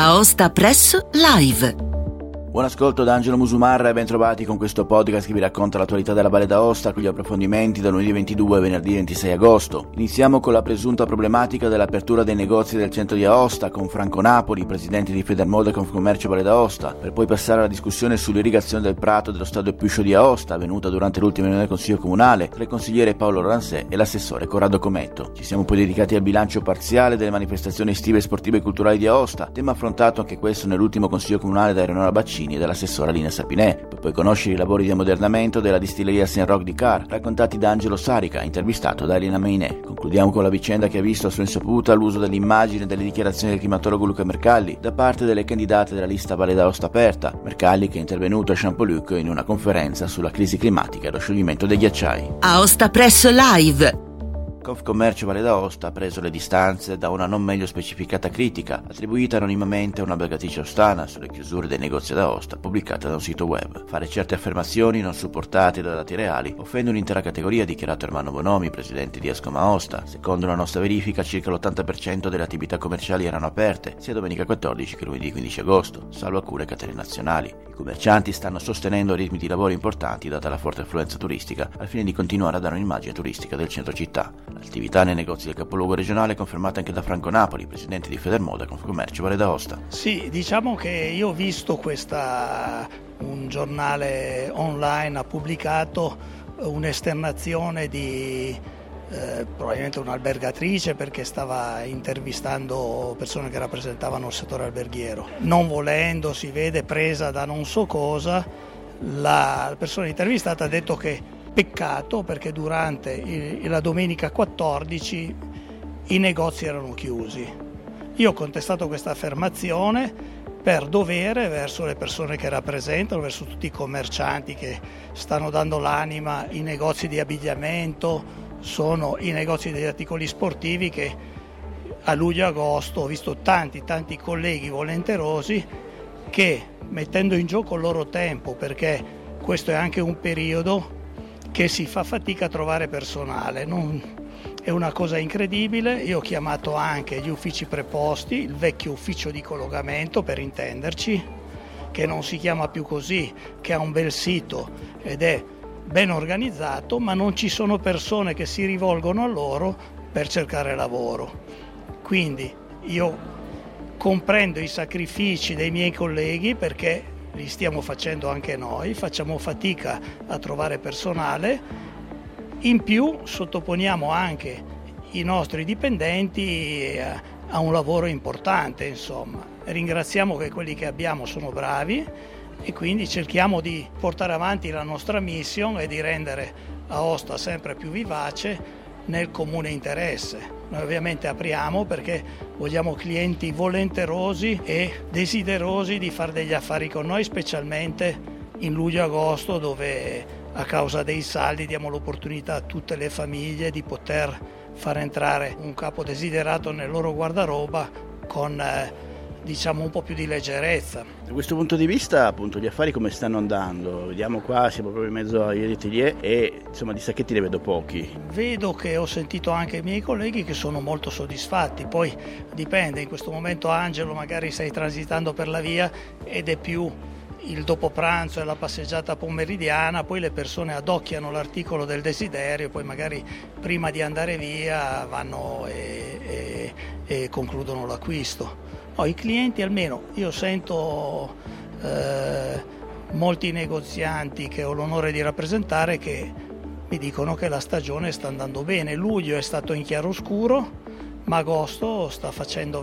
Aostapresse Live. Buon ascolto da Angelo Musumarra e ben trovati con questo podcast che vi racconta l'attualità della Valle d'Aosta con gli approfondimenti da lunedì 22 a venerdì 26 agosto. Iniziamo con la presunta problematica dell'apertura dei negozi del centro di Aosta con Franco Napoli, presidente di Federmoda Confcommercio Valle d'Aosta, per poi passare alla discussione sull'irrigazione del prato dello stadio Puchoz di Aosta, avvenuta durante l'ultima riunione del Consiglio Comunale tra il consigliere Paolo Laurencet e l'assessore Corrado Cometto. Ci siamo poi dedicati al bilancio parziale delle manifestazioni estive, sportive e culturali di Aosta, tema affrontato anche questo nell'ultimo Consiglio Comunale da Eleonora Baccini e dall'assessora Alina Sapinet, per poi conoscere i lavori di ammodernamento della distilleria Saint-Roch di Quart, raccontati da Angelo Sarica, intervistato da Elena Meynet. Concludiamo con la vicenda che ha visto a sua insaputa l'uso dell'immagine e delle dichiarazioni del climatologo Luca Mercalli da parte delle candidate della lista Valle d'Aosta Aperta, Mercalli che è intervenuto a Champoluc in una conferenza sulla crisi climatica e lo scioglimento dei ghiacciai. Aostapresse Live. Confcommercio Valle d'Aosta ha preso le distanze da una non meglio specificata critica attribuita anonimamente a una begatrice aostana sulle chiusure dei negozi ad Aosta pubblicata da un sito web. Fare certe affermazioni non supportate da dati reali offende un'intera categoria, ha dichiarato Ermanno Bonomi, presidente di Ascom Aosta. Secondo una nostra verifica circa l'80% delle attività commerciali erano aperte sia domenica 14 che lunedì 15 agosto, salvo alcune catene nazionali. I commercianti stanno sostenendo ritmi di lavoro importanti data la forte affluenza turistica al fine di continuare a dare un'immagine turistica del centro città. L'attività nei negozi del capoluogo regionale è confermata anche da Franco Napoli, presidente di Federmoda Confcommercio Valle d'Aosta. Sì, diciamo che io ho visto un giornale online ha pubblicato un'esternazione di probabilmente un'albergatrice, perché stava intervistando persone che rappresentavano il settore alberghiero. Non volendo, si vede presa da non so cosa, la persona intervistata ha detto che peccato perché durante la domenica 14 i negozi erano chiusi. Io ho contestato questa affermazione per dovere verso le persone che rappresentano, verso tutti i commercianti che stanno dando l'anima. I negozi di abbigliamento sono i negozi degli articoli sportivi che a luglio e agosto ho visto tanti colleghi volenterosi che, mettendo in gioco il loro tempo, perché questo è anche un periodo che si fa fatica a trovare personale, è una cosa incredibile. Io ho chiamato anche gli uffici preposti, il vecchio ufficio di collocamento per intenderci, che non si chiama più così, che ha un bel sito ed è ben organizzato, ma non ci sono persone che si rivolgono a loro per cercare lavoro. Quindi io comprendo i sacrifici dei miei colleghi, perché li stiamo facendo anche noi, facciamo fatica a trovare personale, in più sottoponiamo anche i nostri dipendenti a un lavoro importante, insomma. Ringraziamo che quelli che abbiamo sono bravi e quindi cerchiamo di portare avanti la nostra mission e di rendere Aosta sempre più vivace nel comune interesse. Noi ovviamente apriamo perché vogliamo clienti volenterosi e desiderosi di fare degli affari con noi, specialmente in luglio e agosto, dove a causa dei saldi diamo l'opportunità a tutte le famiglie di poter far entrare un capo desiderato nel loro guardaroba con un po' più di leggerezza. Da questo punto di vista, appunto, gli affari come stanno andando? Vediamo qua, siamo proprio in mezzo agli atelier e insomma di sacchetti ne vedo pochi. Vedo che ho sentito anche i miei colleghi che sono molto soddisfatti, poi dipende, in questo momento Angelo magari stai transitando per la via ed è più il dopo pranzo e la passeggiata pomeridiana, poi le persone adocchiano l'articolo del desiderio, poi magari prima di andare via vanno e concludono l'acquisto. I clienti, almeno io sento molti negozianti che ho l'onore di rappresentare che mi dicono che la stagione sta andando bene. Luglio è stato in chiaroscuro, ma agosto si sta facendo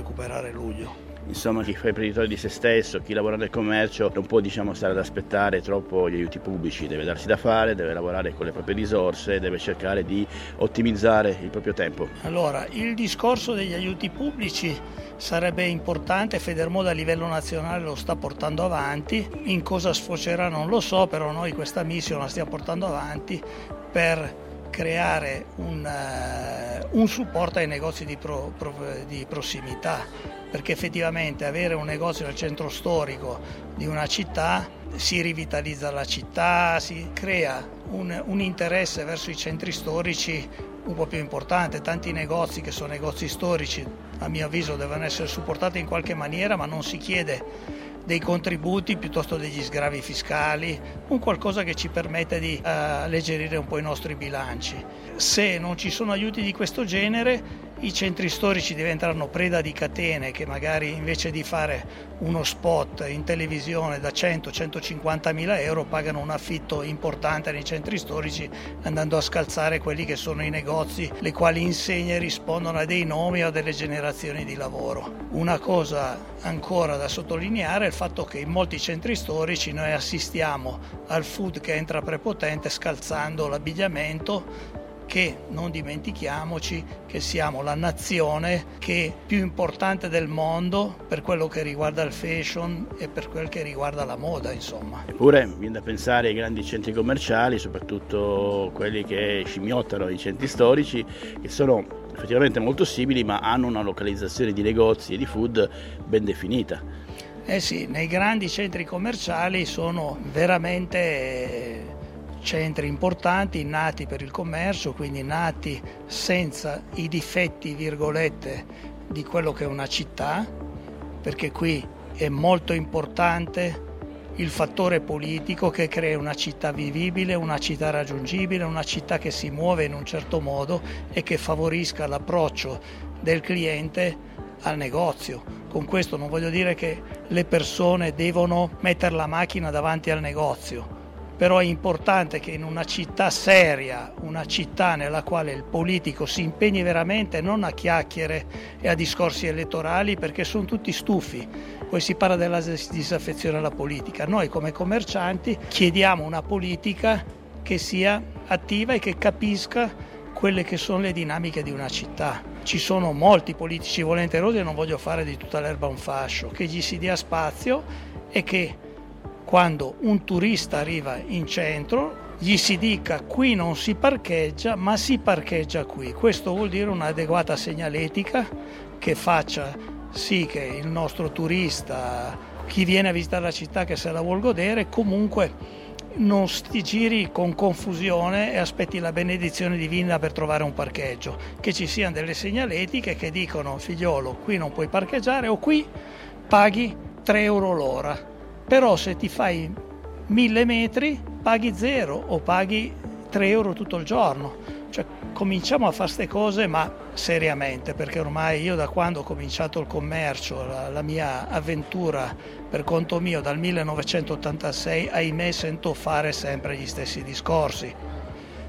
recuperare luglio. Insomma, chi fa imprenditore di se stesso, chi lavora nel commercio non può stare ad aspettare troppo gli aiuti pubblici, deve darsi da fare, deve lavorare con le proprie risorse, deve cercare di ottimizzare il proprio tempo. Allora, il discorso degli aiuti pubblici sarebbe importante, Federmoda a livello nazionale lo sta portando avanti, in cosa sfocerà non lo so, però noi questa missione la stiamo portando avanti per creare un supporto ai negozi di prossimità, perché effettivamente avere un negozio nel centro storico di una città si rivitalizza la città, si crea un interesse verso i centri storici un po' più importante, tanti negozi che sono negozi storici a mio avviso devono essere supportati in qualche maniera, ma non si chiede dei contributi piuttosto degli sgravi fiscali, un qualcosa che ci permette di alleggerire un po' i nostri bilanci. Se non ci sono aiuti di questo genere, i centri storici diventeranno preda di catene che magari invece di fare uno spot in televisione da 100-150 mila euro pagano un affitto importante nei centri storici, andando a scalzare quelli che sono i negozi, le quali insegne rispondono a dei nomi o a delle generazioni di lavoro. Una cosa ancora da sottolineare è il fatto che in molti centri storici noi assistiamo al food che entra prepotente scalzando l'abbigliamento, che non dimentichiamoci che siamo la nazione che è più importante del mondo per quello che riguarda il fashion e per quel che riguarda la moda, insomma. Eppure viene da pensare ai grandi centri commerciali, soprattutto quelli che scimmiottano i centri storici, che sono effettivamente molto simili ma hanno una localizzazione di negozi e di food ben definita. Eh sì, nei grandi centri commerciali sono veramente centri importanti, nati per il commercio, quindi nati senza i difetti, virgolette, di quello che è una città, perché qui è molto importante il fattore politico che crea una città vivibile, una città raggiungibile, una città che si muove in un certo modo e che favorisca l'approccio del cliente al negozio. Con questo non voglio dire che le persone devono mettere la macchina davanti al negozio, però è importante che in una città seria, una città nella quale il politico si impegni veramente, non a chiacchiere e a discorsi elettorali, perché sono tutti stufi. Poi si parla della disaffezione alla politica. Noi come commercianti chiediamo una politica che sia attiva e che capisca quelle che sono le dinamiche di una città. Ci sono molti politici volenterosi, e non voglio fare di tutta l'erba un fascio, che gli si dia spazio e che quando un turista arriva in centro gli si dica: qui non si parcheggia, ma si parcheggia qui. Questo vuol dire un'adeguata segnaletica che faccia sì che il nostro turista, chi viene a visitare la città, che se la vuol godere, comunque non ti giri con confusione e aspetti la benedizione divina per trovare un parcheggio, che ci siano delle segnaletiche che dicono: figliolo, qui non puoi parcheggiare, o qui paghi 3 euro l'ora. Però se ti fai 1000 metri paghi 0 o paghi 3 euro tutto il giorno. Cioè, cominciamo a fare queste cose, ma seriamente, perché ormai io, da quando ho cominciato il commercio, la mia avventura per conto mio dal 1986, ahimè, sento fare sempre gli stessi discorsi.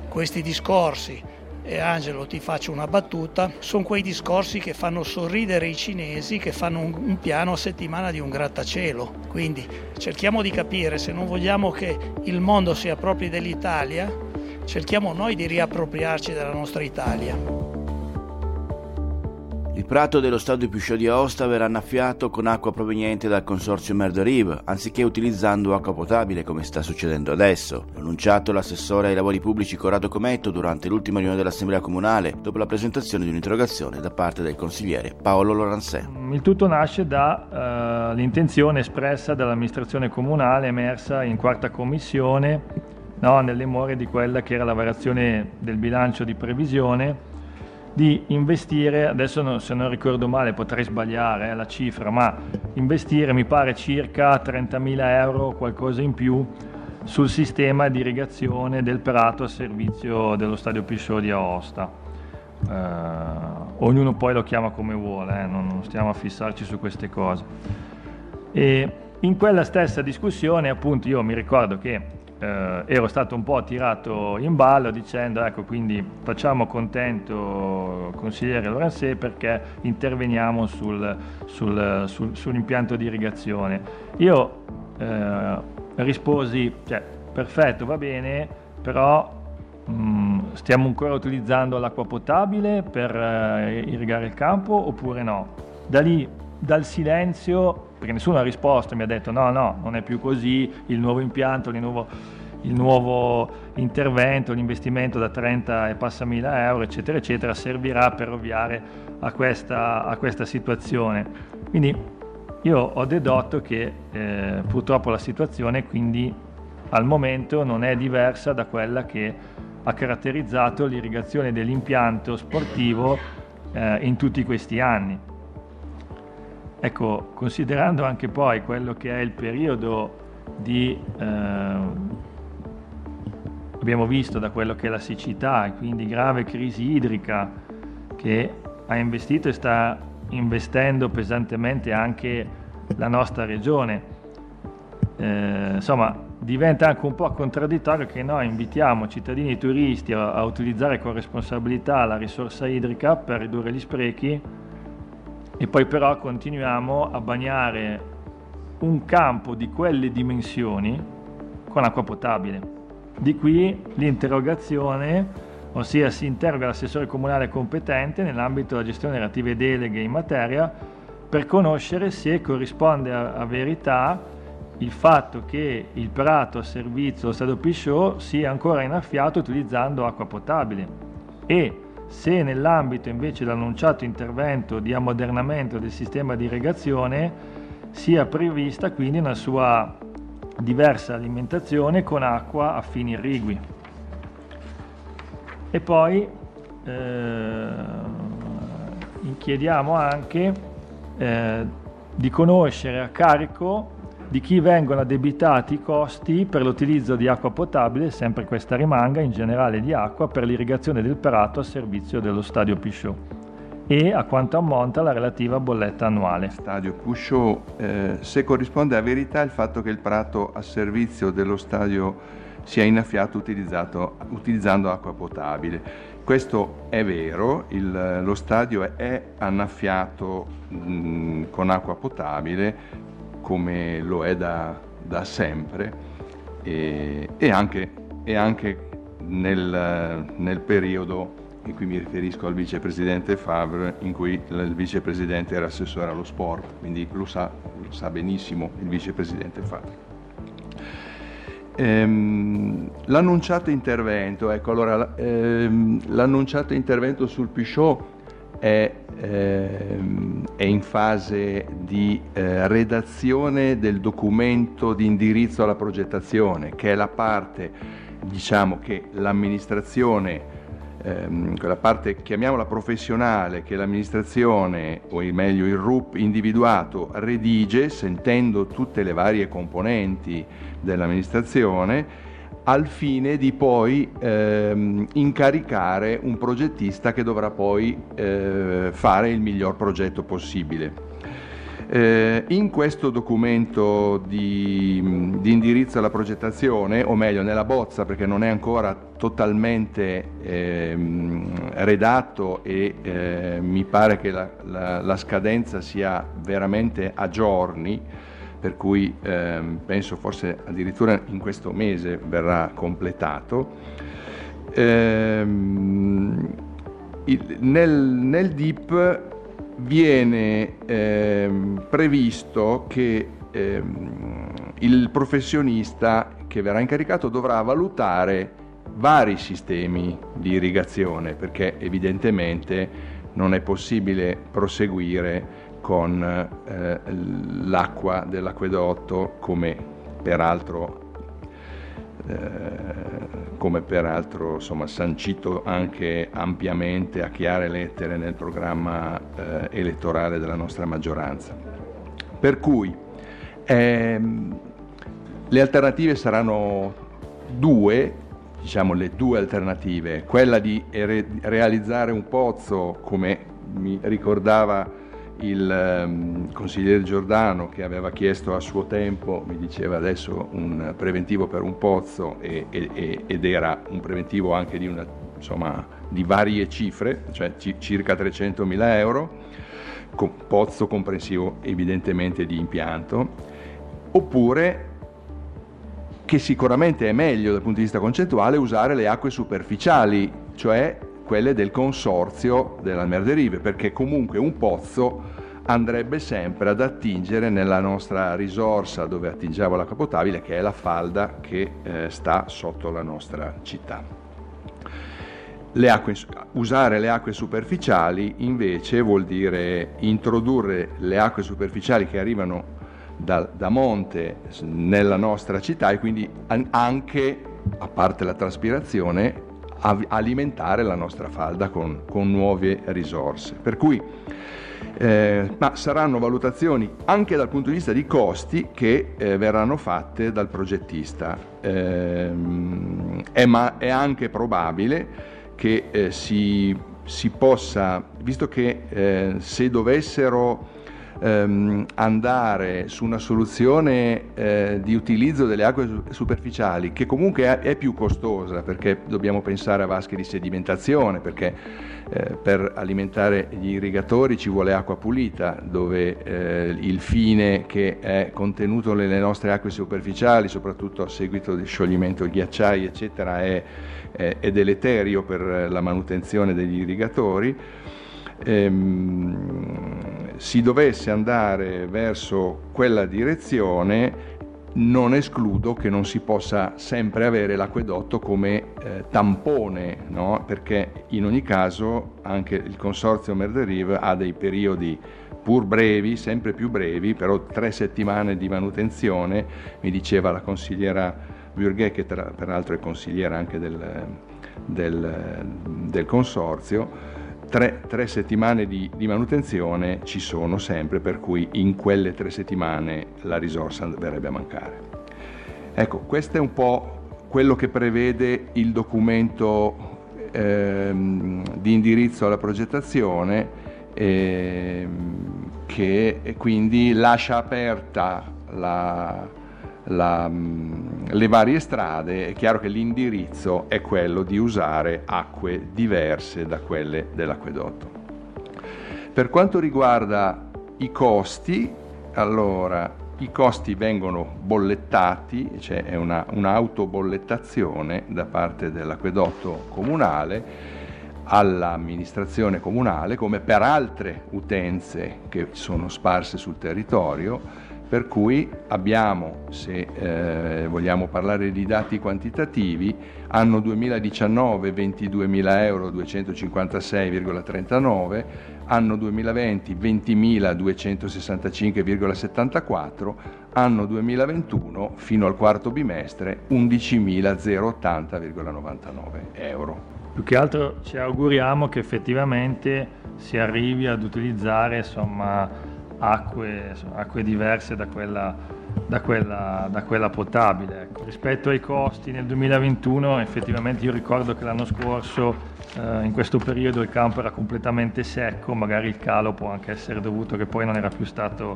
Questi discorsi, e Angelo ti faccio una battuta, sono quei discorsi che fanno sorridere i cinesi che fanno un piano a settimana di un grattacielo. Quindi cerchiamo di capire, se non vogliamo che il mondo si appropri dell'Italia, cerchiamo noi di riappropriarci della nostra Italia. Il prato dello stadio Puchoz di Aosta verrà annaffiato con acqua proveniente dal Consorzio Mèrderive, anziché utilizzando acqua potabile come sta succedendo adesso. L'ha annunciato l'assessore ai lavori pubblici Corrado Cometto durante l'ultima riunione dell'Assemblea Comunale, dopo la presentazione di un'interrogazione da parte del consigliere Paolo Laurencet. Il tutto nasce dall'intenzione espressa dall'amministrazione comunale, emersa in 4ª commissione, nelle more di quella che era la variazione del bilancio di previsione, di investire, adesso se non ricordo male, potrei sbagliare la cifra, ma investire mi pare circa 30.000 euro, qualcosa in più, sul sistema di irrigazione del prato a servizio dello stadio Puchoz di Aosta. Ognuno poi lo chiama come vuole, non stiamo a fissarci su queste cose. E in quella stessa discussione, appunto, io mi ricordo che ero stato un po' tirato in ballo dicendo: ecco, quindi facciamo contento il consigliere Laurencet perché interveniamo sull'impianto di irrigazione. Io risposi: cioè, perfetto, va bene, però stiamo ancora utilizzando l'acqua potabile per irrigare il campo oppure no? Da lì, dal silenzio, perché nessuno ha risposto, mi ha detto no, non è più così, il nuovo impianto, il nuovo intervento, l'investimento da 30 e passa mila euro, eccetera, eccetera, servirà per ovviare a questa situazione. Quindi io ho dedotto che purtroppo la situazione, quindi, al momento non è diversa da quella che ha caratterizzato l'irrigazione dell'impianto sportivo in tutti questi anni. Ecco, considerando anche poi quello che è il periodo di abbiamo visto da quello che è la siccità e quindi grave crisi idrica che ha investito e sta investendo pesantemente anche la nostra regione, insomma diventa anche un po' contraddittorio che noi invitiamo cittadini e turisti a utilizzare con responsabilità la risorsa idrica per ridurre gli sprechi e poi però continuiamo a bagnare un campo di quelle dimensioni con acqua potabile. Di qui l'interrogazione, ossia si interroga l'assessore comunale competente nell'ambito della gestione delle relative deleghe in materia per conoscere se corrisponde a verità il fatto che il prato a servizio dello Stadio Pichot sia ancora innaffiato utilizzando acqua potabile e se nell'ambito invece dell'annunciato intervento di ammodernamento del sistema di irrigazione sia prevista quindi una sua diversa alimentazione con acqua a fini irrigui. E poi chiediamo anche di conoscere a carico di chi vengono addebitati i costi per l'utilizzo di acqua potabile, sempre questa rimanga, in generale di acqua per l'irrigazione del prato a servizio dello Stadio Pichot e a quanto ammonta la relativa bolletta annuale. Stadio Pichot, se corrisponde a verità il fatto che il prato a servizio dello stadio sia innaffiato utilizzando acqua potabile. Questo è vero, lo stadio è annaffiato con acqua potabile, come lo è da sempre, e anche nel periodo, e qui mi riferisco al vicepresidente Favre, in cui il vicepresidente era assessore allo sport, quindi lo sa benissimo il vicepresidente Favre. L'annunciato intervento, ecco, allora l'annunciato intervento sul Pichot è in fase di redazione del documento di indirizzo alla progettazione, che è la parte, diciamo, che l'amministrazione, quella parte, chiamiamola professionale, che l'amministrazione, o meglio il RUP individuato, redige sentendo tutte le varie componenti dell'amministrazione al fine di poi incaricare un progettista che dovrà poi fare il miglior progetto possibile. In questo documento di indirizzo alla progettazione, o meglio nella bozza, perché non è ancora totalmente redatto e mi pare che la scadenza sia veramente a giorni, per cui penso forse addirittura in questo mese verrà completato. Nel DIP viene previsto che il professionista che verrà incaricato dovrà valutare vari sistemi di irrigazione, perché evidentemente non è possibile proseguire con l'acqua dell'acquedotto come peraltro insomma, sancito anche ampiamente a chiare lettere nel programma elettorale della nostra maggioranza. Per cui le alternative saranno due, diciamo le due alternative, quella di realizzare un pozzo, come mi ricordava il consigliere Giordano, che aveva chiesto a suo tempo, mi diceva adesso, un preventivo per un pozzo ed era un preventivo anche di varie cifre, cioè circa 300.000 euro, con pozzo comprensivo evidentemente di impianto, oppure, che sicuramente è meglio dal punto di vista concettuale, usare le acque superficiali, cioè quelle del consorzio della Mèrderive, perché comunque un pozzo andrebbe sempre ad attingere nella nostra risorsa dove attingiamo l'acqua potabile, che è la falda che sta sotto la nostra città. Usare le acque superficiali invece vuol dire introdurre le acque superficiali che arrivano da monte nella nostra città e quindi anche, a parte la traspirazione, alimentare la nostra falda con nuove risorse. Per cui ma saranno valutazioni anche dal punto di vista di costi che verranno fatte dal progettista. È anche probabile che si possa, visto che se dovessero andare su una soluzione di utilizzo delle acque superficiali, che comunque è più costosa perché dobbiamo pensare a vasche di sedimentazione, perché per alimentare gli irrigatori ci vuole acqua pulita, dove il fine che è contenuto nelle nostre acque superficiali, soprattutto a seguito di scioglimento ghiacciai eccetera, è deleterio per la manutenzione degli irrigatori. Si dovesse andare verso quella direzione, non escludo che non si possa sempre avere l'acquedotto come tampone, no? Perché in ogni caso anche il Consorzio Mèrderive ha dei periodi pur brevi, sempre più brevi, però 3 settimane di manutenzione, mi diceva la consigliera Burghè, che peraltro è consigliera anche del Consorzio. 3 settimane di manutenzione ci sono sempre, per cui in quelle 3 settimane la risorsa verrebbe a mancare. Ecco, questo è un po' quello che prevede il documento di indirizzo alla progettazione, che quindi lascia aperta le varie strade. È chiaro che l'indirizzo è quello di usare acque diverse da quelle dell'acquedotto. Per quanto riguarda i costi, allora i costi vengono bollettati, cioè è un'autobollettazione da parte dell'acquedotto comunale all'amministrazione comunale, come per altre utenze che sono sparse sul territorio. Per cui abbiamo, se vogliamo parlare di dati quantitativi, anno 2019 22.000 euro 256,39, anno 2020 20.265,74, anno 2021 fino al quarto bimestre 11.080,99 euro. Più che altro ci auguriamo che effettivamente si arrivi ad utilizzare, insomma, acque diverse da quella potabile. Ecco. Rispetto ai costi nel 2021, effettivamente io ricordo che l'anno scorso in questo periodo il campo era completamente secco, magari il calo può anche essere dovuto che poi non era più stato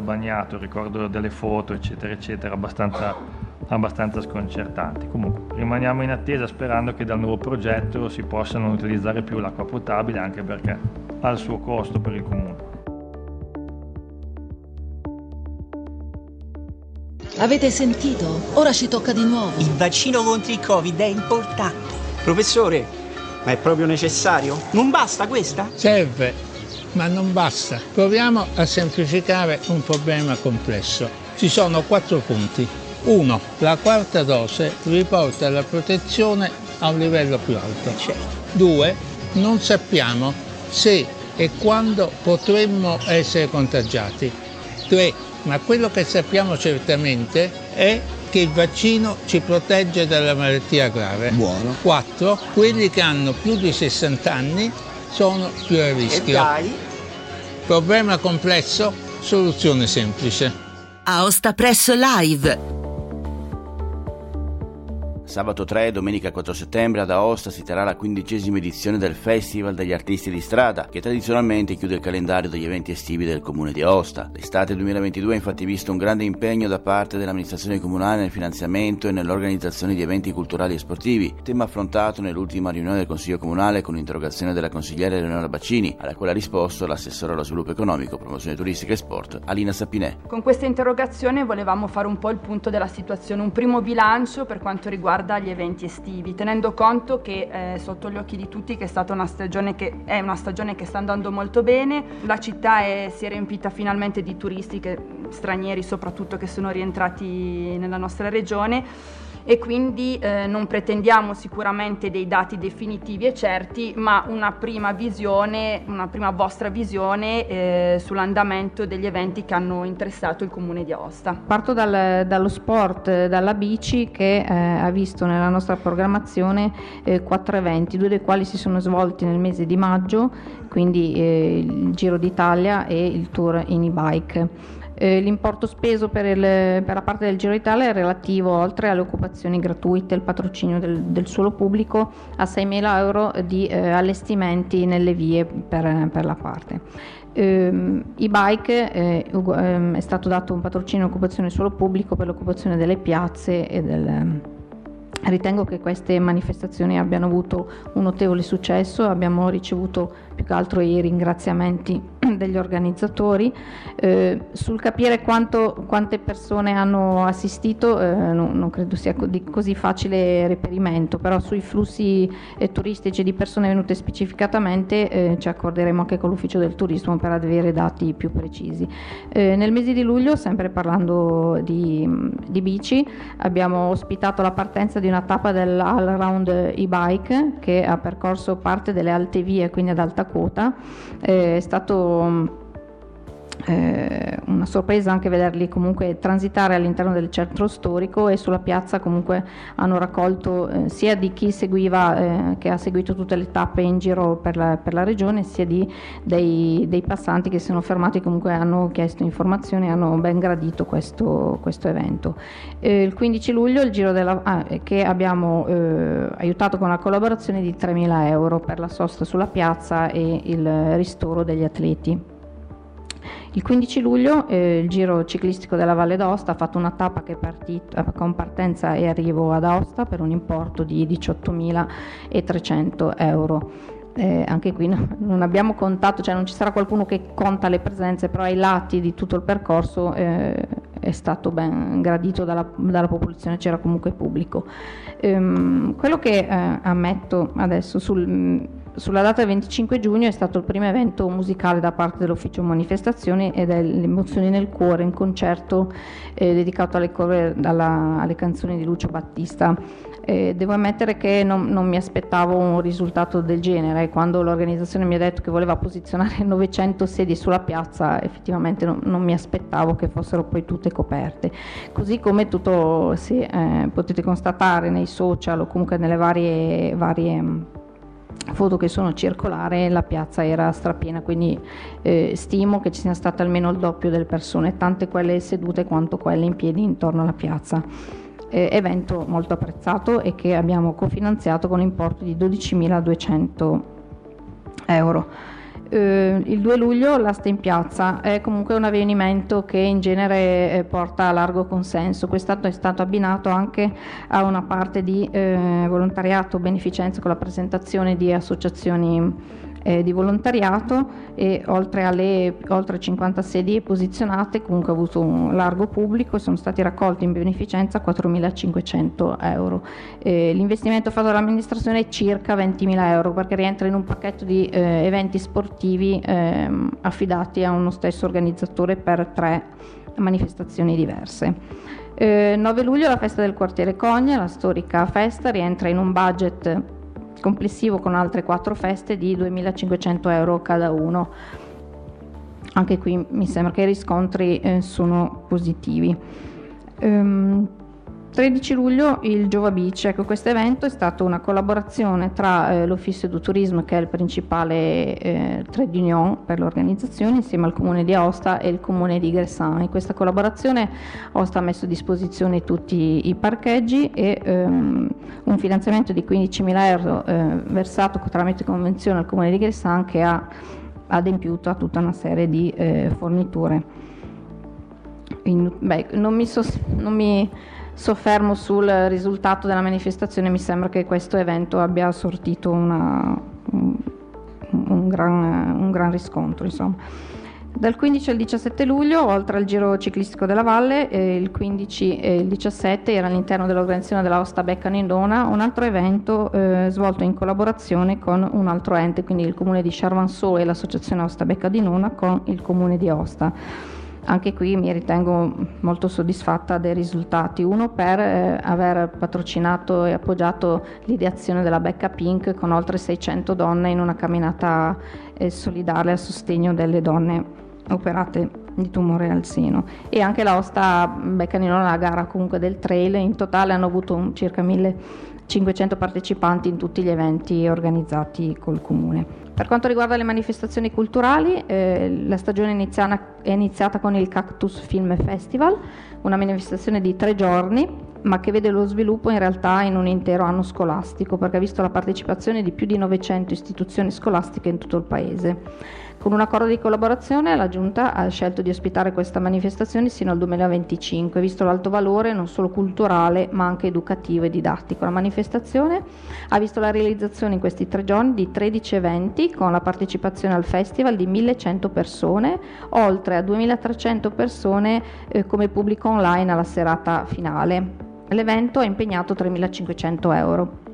bagnato, ricordo delle foto eccetera eccetera abbastanza sconcertanti. Comunque rimaniamo in attesa, sperando che dal nuovo progetto si possano utilizzare più l'acqua potabile, anche perché ha il suo costo per il comune. Avete sentito? Ora ci tocca di nuovo. Il vaccino contro il Covid è importante. Professore, ma è proprio necessario? Non basta questa? Serve, ma non basta. Proviamo a semplificare un problema complesso. Ci sono 4 punti. 1. La quarta dose riporta la protezione a un livello più alto. 2. Non sappiamo se e quando potremmo essere contagiati. 3. Ma quello che sappiamo certamente è che il vaccino ci protegge dalla malattia grave. Buono. 4. Quelli che hanno più di 60 anni sono più a rischio. E dai. Problema complesso, soluzione semplice. Aostapresse Live. Sabato 3 e domenica 4 settembre ad Aosta si terrà la 15ª edizione del Festival degli Artisti di Strada, che tradizionalmente chiude il calendario degli eventi estivi del comune di Aosta. L'estate 2022 ha infatti visto un grande impegno da parte dell'amministrazione comunale nel finanziamento e nell'organizzazione di eventi culturali e sportivi, tema affrontato nell'ultima riunione del Consiglio Comunale con l'interrogazione della consigliera Eleonora Baccini, alla quale ha risposto l'assessore allo sviluppo economico, promozione turistica e sport, Alina Sapinet. Con questa interrogazione volevamo fare un po' il punto della situazione, un primo bilancio per quanto riguarda gli eventi estivi, tenendo conto che sotto gli occhi di tutti che è stata una stagione che sta andando molto bene. La città si è riempita finalmente di turisti, stranieri soprattutto, che sono rientrati nella nostra regione. e quindi non pretendiamo sicuramente dei dati definitivi e certi, ma una prima visione, una prima vostra visione sull'andamento degli eventi che hanno interessato il comune di Aosta. Parto dallo sport, dalla bici, che ha visto nella nostra programmazione 4 eventi, 2 dei quali si sono svolti nel mese di maggio, quindi il Giro d'Italia e il Tour in e-bike. L'importo speso per la parte del Giro d'Italia è relativo, oltre alle occupazioni gratuite e il patrocinio del suolo pubblico, a 6.000 euro di allestimenti nelle vie per la parte. E-bike è stato dato un patrocinio occupazione suolo pubblico per l'occupazione delle piazze e Ritengo che queste manifestazioni abbiano avuto un notevole successo. Abbiamo ricevuto più che altro i ringraziamenti degli organizzatori. Sul capire quante persone hanno assistito non credo sia di così facile reperimento, però sui flussi turistici di persone venute specificatamente ci accorderemo anche con l'ufficio del turismo per avere dati più precisi. Nel mese di luglio, sempre parlando di bici, abbiamo ospitato la partenza di una tappa dell'Allround e-bike che ha percorso parte delle alte vie, quindi ad alta quota. È stato una sorpresa anche vederli comunque transitare all'interno del centro storico, e sulla piazza comunque hanno raccolto sia di chi seguiva, che ha seguito tutte le tappe in giro per la regione, sia dei passanti che si sono fermati, comunque hanno chiesto informazioni e hanno ben gradito questo evento. Il 15 luglio il Giro che abbiamo aiutato con la collaborazione di 3.000 euro per la sosta sulla piazza e il ristoro degli atleti. Il 15 luglio il Giro Ciclistico della Valle d'Aosta ha fatto una tappa che è partita con partenza e arrivo ad Aosta per un importo di 18.300 euro. Anche qui non abbiamo contato, cioè non ci sarà qualcuno che conta le presenze, però ai lati di tutto il percorso è stato ben gradito dalla popolazione, c'era comunque pubblico. Quello che ammetto adesso sulla data del 25 giugno è stato il primo evento musicale da parte dell'ufficio manifestazioni ed è l'Emozioni nel cuore, un concerto dedicato alle cover alle canzoni di Lucio Battista. Devo ammettere che non mi aspettavo un risultato del genere. Quando l'organizzazione mi ha detto che voleva posizionare 900 sedie sulla piazza, effettivamente non mi aspettavo che fossero poi tutte coperte. Così come tutto, se potete constatare nei social o comunque nelle varie foto che sono circolare, la piazza era strapiena, quindi stimo che ci sia stato almeno il doppio delle persone, tante quelle sedute quanto quelle in piedi intorno alla piazza. Evento molto apprezzato e che abbiamo cofinanziato con importo di 12.200 euro. Il 2 luglio l'asta in piazza è comunque un avvenimento che in genere porta a largo consenso. Quest'anno è stato abbinato anche a una parte di volontariato, beneficenza, con la presentazione di associazioni di volontariato, e oltre alle oltre 50 sedie posizionate comunque ha avuto un largo pubblico e sono stati raccolti in beneficenza 4.500 euro. L'investimento fatto dall'amministrazione è circa 20.000 euro perché rientra in un pacchetto di eventi sportivi affidati a uno stesso organizzatore per 3 manifestazioni diverse. 9 luglio la festa del quartiere Cogna, la storica festa, rientra in un budget complessivo con altre 4 feste di 2.500 euro cada uno. Anche qui mi sembra che i riscontri sono positivi. 13 luglio il Jova Beach, ecco, questo evento è stato una collaborazione tra l'Office du Tourisme, che è il principale trade union per l'organizzazione, insieme al Comune di Aosta e il Comune di Gressan. In questa collaborazione Aosta ha messo a disposizione tutti i parcheggi e un finanziamento di 15.000 euro versato tramite convenzione al Comune di Gressan, che ha adempiuto a tutta una serie di forniture. Non mi soffermo sul risultato della manifestazione, mi sembra che questo evento abbia sortito un gran riscontro, insomma. Dal 15 al 17 luglio, oltre al Giro Ciclistico della Valle, il 15 e il 17 era all'interno dell'organizzazione della Aosta Becca di Nona un altro evento svolto in collaborazione con un altro ente, quindi il Comune di Charvensod e l'Associazione Aosta Becca di Nona con il Comune di Aosta. Anche qui mi ritengo molto soddisfatta dei risultati, uno per aver patrocinato e appoggiato l'ideazione della Becca Pink con oltre 600 donne in una camminata solidale a sostegno delle donne operate di tumore al seno, e anche la Aosta Becca di Nona, la gara comunque del trail, in totale hanno avuto circa 1500 partecipanti in tutti gli eventi organizzati col comune. Per quanto riguarda le manifestazioni culturali, la stagione è iniziata con il Cactus Film Festival, una manifestazione di 3 giorni, ma che vede lo sviluppo in realtà in un intero anno scolastico, perché ha visto la partecipazione di più di 900 istituzioni scolastiche in tutto il paese. Con un accordo di collaborazione la Giunta ha scelto di ospitare questa manifestazione sino al 2025, visto l'alto valore non solo culturale ma anche educativo e didattico. La manifestazione ha visto la realizzazione in questi 3 giorni di 13 eventi con la partecipazione al festival di 1100 persone, oltre a 2300 persone come pubblico online alla serata finale. L'evento ha impegnato 3.500 euro.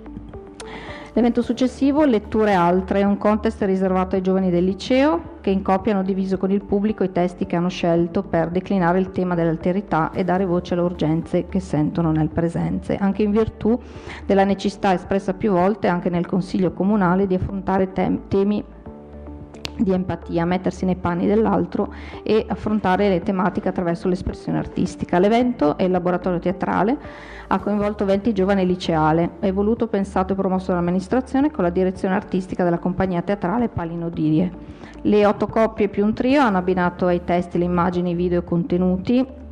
L'evento successivo, Letture Altre, è un contest riservato ai giovani del liceo che in coppia hanno diviso con il pubblico i testi che hanno scelto per declinare il tema dell'alterità e dare voce alle urgenze che sentono nel presente, anche in virtù della necessità espressa più volte anche nel Consiglio Comunale di affrontare temi di empatia, mettersi nei panni dell'altro e affrontare le tematiche attraverso l'espressione artistica. L'evento e il laboratorio teatrale ha coinvolto 20 giovani liceali, è voluto, pensato e promosso dall'amministrazione con la direzione artistica della compagnia teatrale Palinodirie. Le 8 coppie più un trio hanno abbinato ai testi le immagini, video e contenuti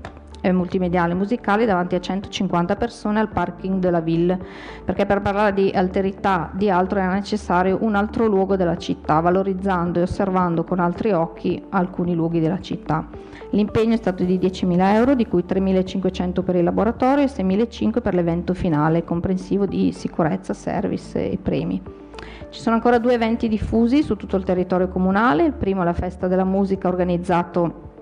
multimediali e musicali davanti a 150 persone al parking della Ville, perché per parlare di alterità, di altro, era necessario un altro luogo della città, valorizzando e osservando con altri occhi alcuni luoghi della città. L'impegno è stato di 10.000 euro, di cui 3.500 per il laboratorio e 6.500 per l'evento finale, comprensivo di sicurezza, service e premi. Ci sono ancora 2 eventi diffusi su tutto il territorio comunale. Il primo è la Festa della Musica, organizzato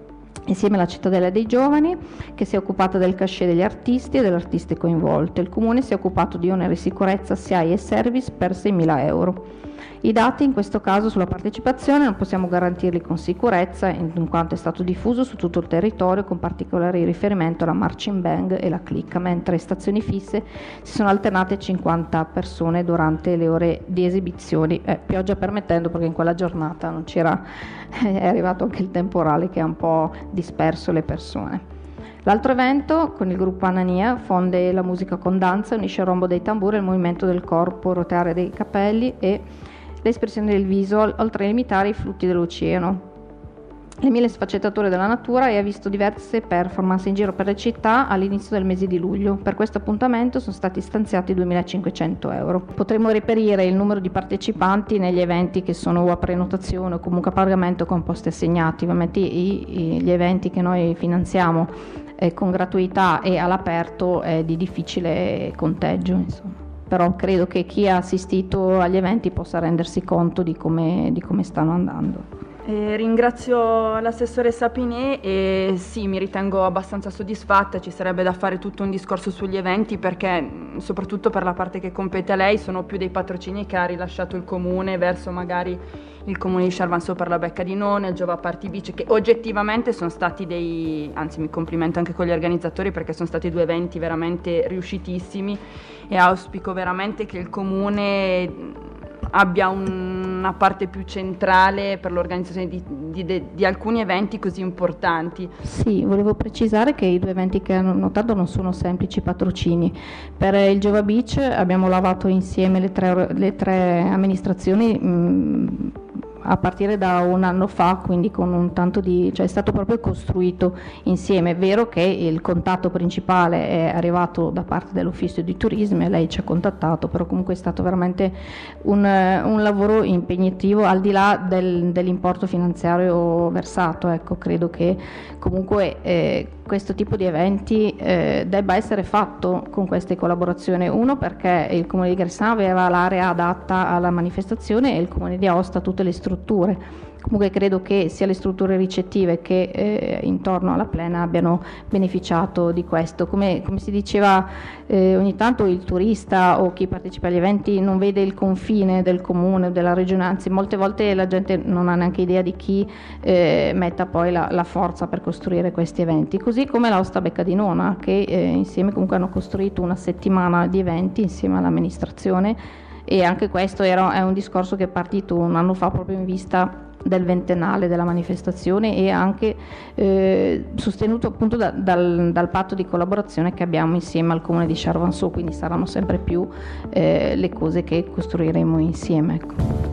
insieme alla Cittadella dei Giovani, che si è occupata del cachet degli artisti e delle artiste coinvolte. Il comune si è occupato di oneri, sicurezza, SIAE e service per 6.000 euro. I dati in questo caso sulla partecipazione non possiamo garantirli con sicurezza, in quanto è stato diffuso su tutto il territorio, con particolare riferimento alla marching band e la clicca, mentre stazioni fisse si sono alternate 50 persone durante le ore di esibizioni, pioggia permettendo, perché in quella giornata non c'era, è arrivato anche il temporale che ha un po' disperso le persone. L'altro evento, con il gruppo Anania, fonde la musica con danza, unisce il rombo dei tamburi, il movimento del corpo, roteare dei capelli e l'espressione del viso, oltre a limitare i flutti dell'oceano. Le 1000 sfaccettature della natura, e ha visto diverse performance in giro per le città all'inizio del mese di luglio. Per questo appuntamento sono stati stanziati 2.500 euro. Potremo reperire il numero di partecipanti negli eventi che sono o a prenotazione o comunque a pagamento con posti assegnati. Ovviamente gli eventi che noi finanziamo con gratuità e all'aperto è di difficile conteggio, insomma. Però credo che chi ha assistito agli eventi possa rendersi conto di come stanno andando. Ringrazio l'assessore Sapinet e sì, mi ritengo abbastanza soddisfatta. Ci sarebbe da fare tutto un discorso sugli eventi, perché soprattutto per la parte che compete a lei sono più dei patrocini che ha rilasciato il comune verso magari il comune di Charvensod per la Becca di Nona, il Jova Beach, che oggettivamente sono stati dei, anzi mi complimento anche con gli organizzatori, perché sono stati 2 eventi veramente riuscitissimi, e auspico veramente che il comune abbia una parte più centrale per l'organizzazione di alcuni eventi così importanti. Sì, volevo precisare che i 2 eventi che hanno notato non sono semplici patrocini. Per il Jova Beach abbiamo lavorato insieme le tre amministrazioni a partire da un anno fa, quindi con un tanto di, cioè è stato proprio costruito insieme. È vero che il contatto principale è arrivato da parte dell'ufficio di turismo e lei ci ha contattato, però comunque è stato veramente un lavoro impegnativo al di là dell'importo finanziario versato. Ecco, credo che comunque questo tipo di eventi debba essere fatto con queste collaborazioni. Uno, perché il comune di Gressan aveva l'area adatta alla manifestazione e il comune di Aosta tutte le strutture. Comunque credo che sia le strutture ricettive che intorno alla Plena abbiano beneficiato di questo. Come si diceva, ogni tanto il turista o chi partecipa agli eventi non vede il confine del comune o della regione, anzi molte volte la gente non ha neanche idea di chi metta poi la forza per costruire questi eventi. Così come l'Aosta Becca di Nona, che insieme comunque hanno costruito una settimana di eventi insieme all'amministrazione, e anche questo è un discorso che è partito un anno fa proprio in vista del ventennale della manifestazione e anche sostenuto appunto dal patto di collaborazione che abbiamo insieme al comune di Charvensod, quindi saranno sempre più le cose che costruiremo insieme. Ecco.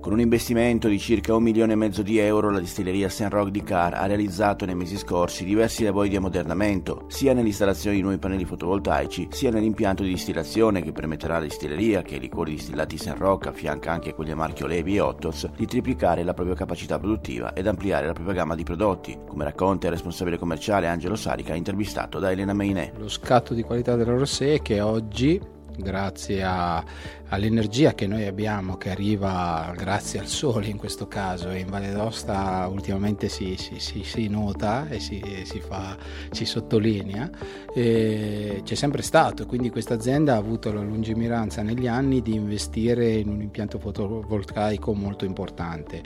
Con un investimento di circa 1,5 milioni di euro, la distilleria Saint-Roch di Car ha realizzato nei mesi scorsi diversi lavori di ammodernamento, sia nell'installazione di nuovi pannelli fotovoltaici, sia nell'impianto di distillazione che permetterà alla distilleria, che i liquori distillati Saint-Roch affianca anche quelli a marchio Levi e Ottoz, di triplicare la propria capacità produttiva ed ampliare la propria gamma di prodotti, come racconta il responsabile commerciale Angelo Sarica, intervistato da Elena Meynet. Lo scatto di qualità della rosé è che oggi, grazie all'energia che noi abbiamo, che arriva grazie al sole in questo caso, e in Valle d'Aosta ultimamente si nota e si sottolinea, e c'è sempre stato, quindi questa azienda ha avuto la lungimiranza negli anni di investire in un impianto fotovoltaico molto importante,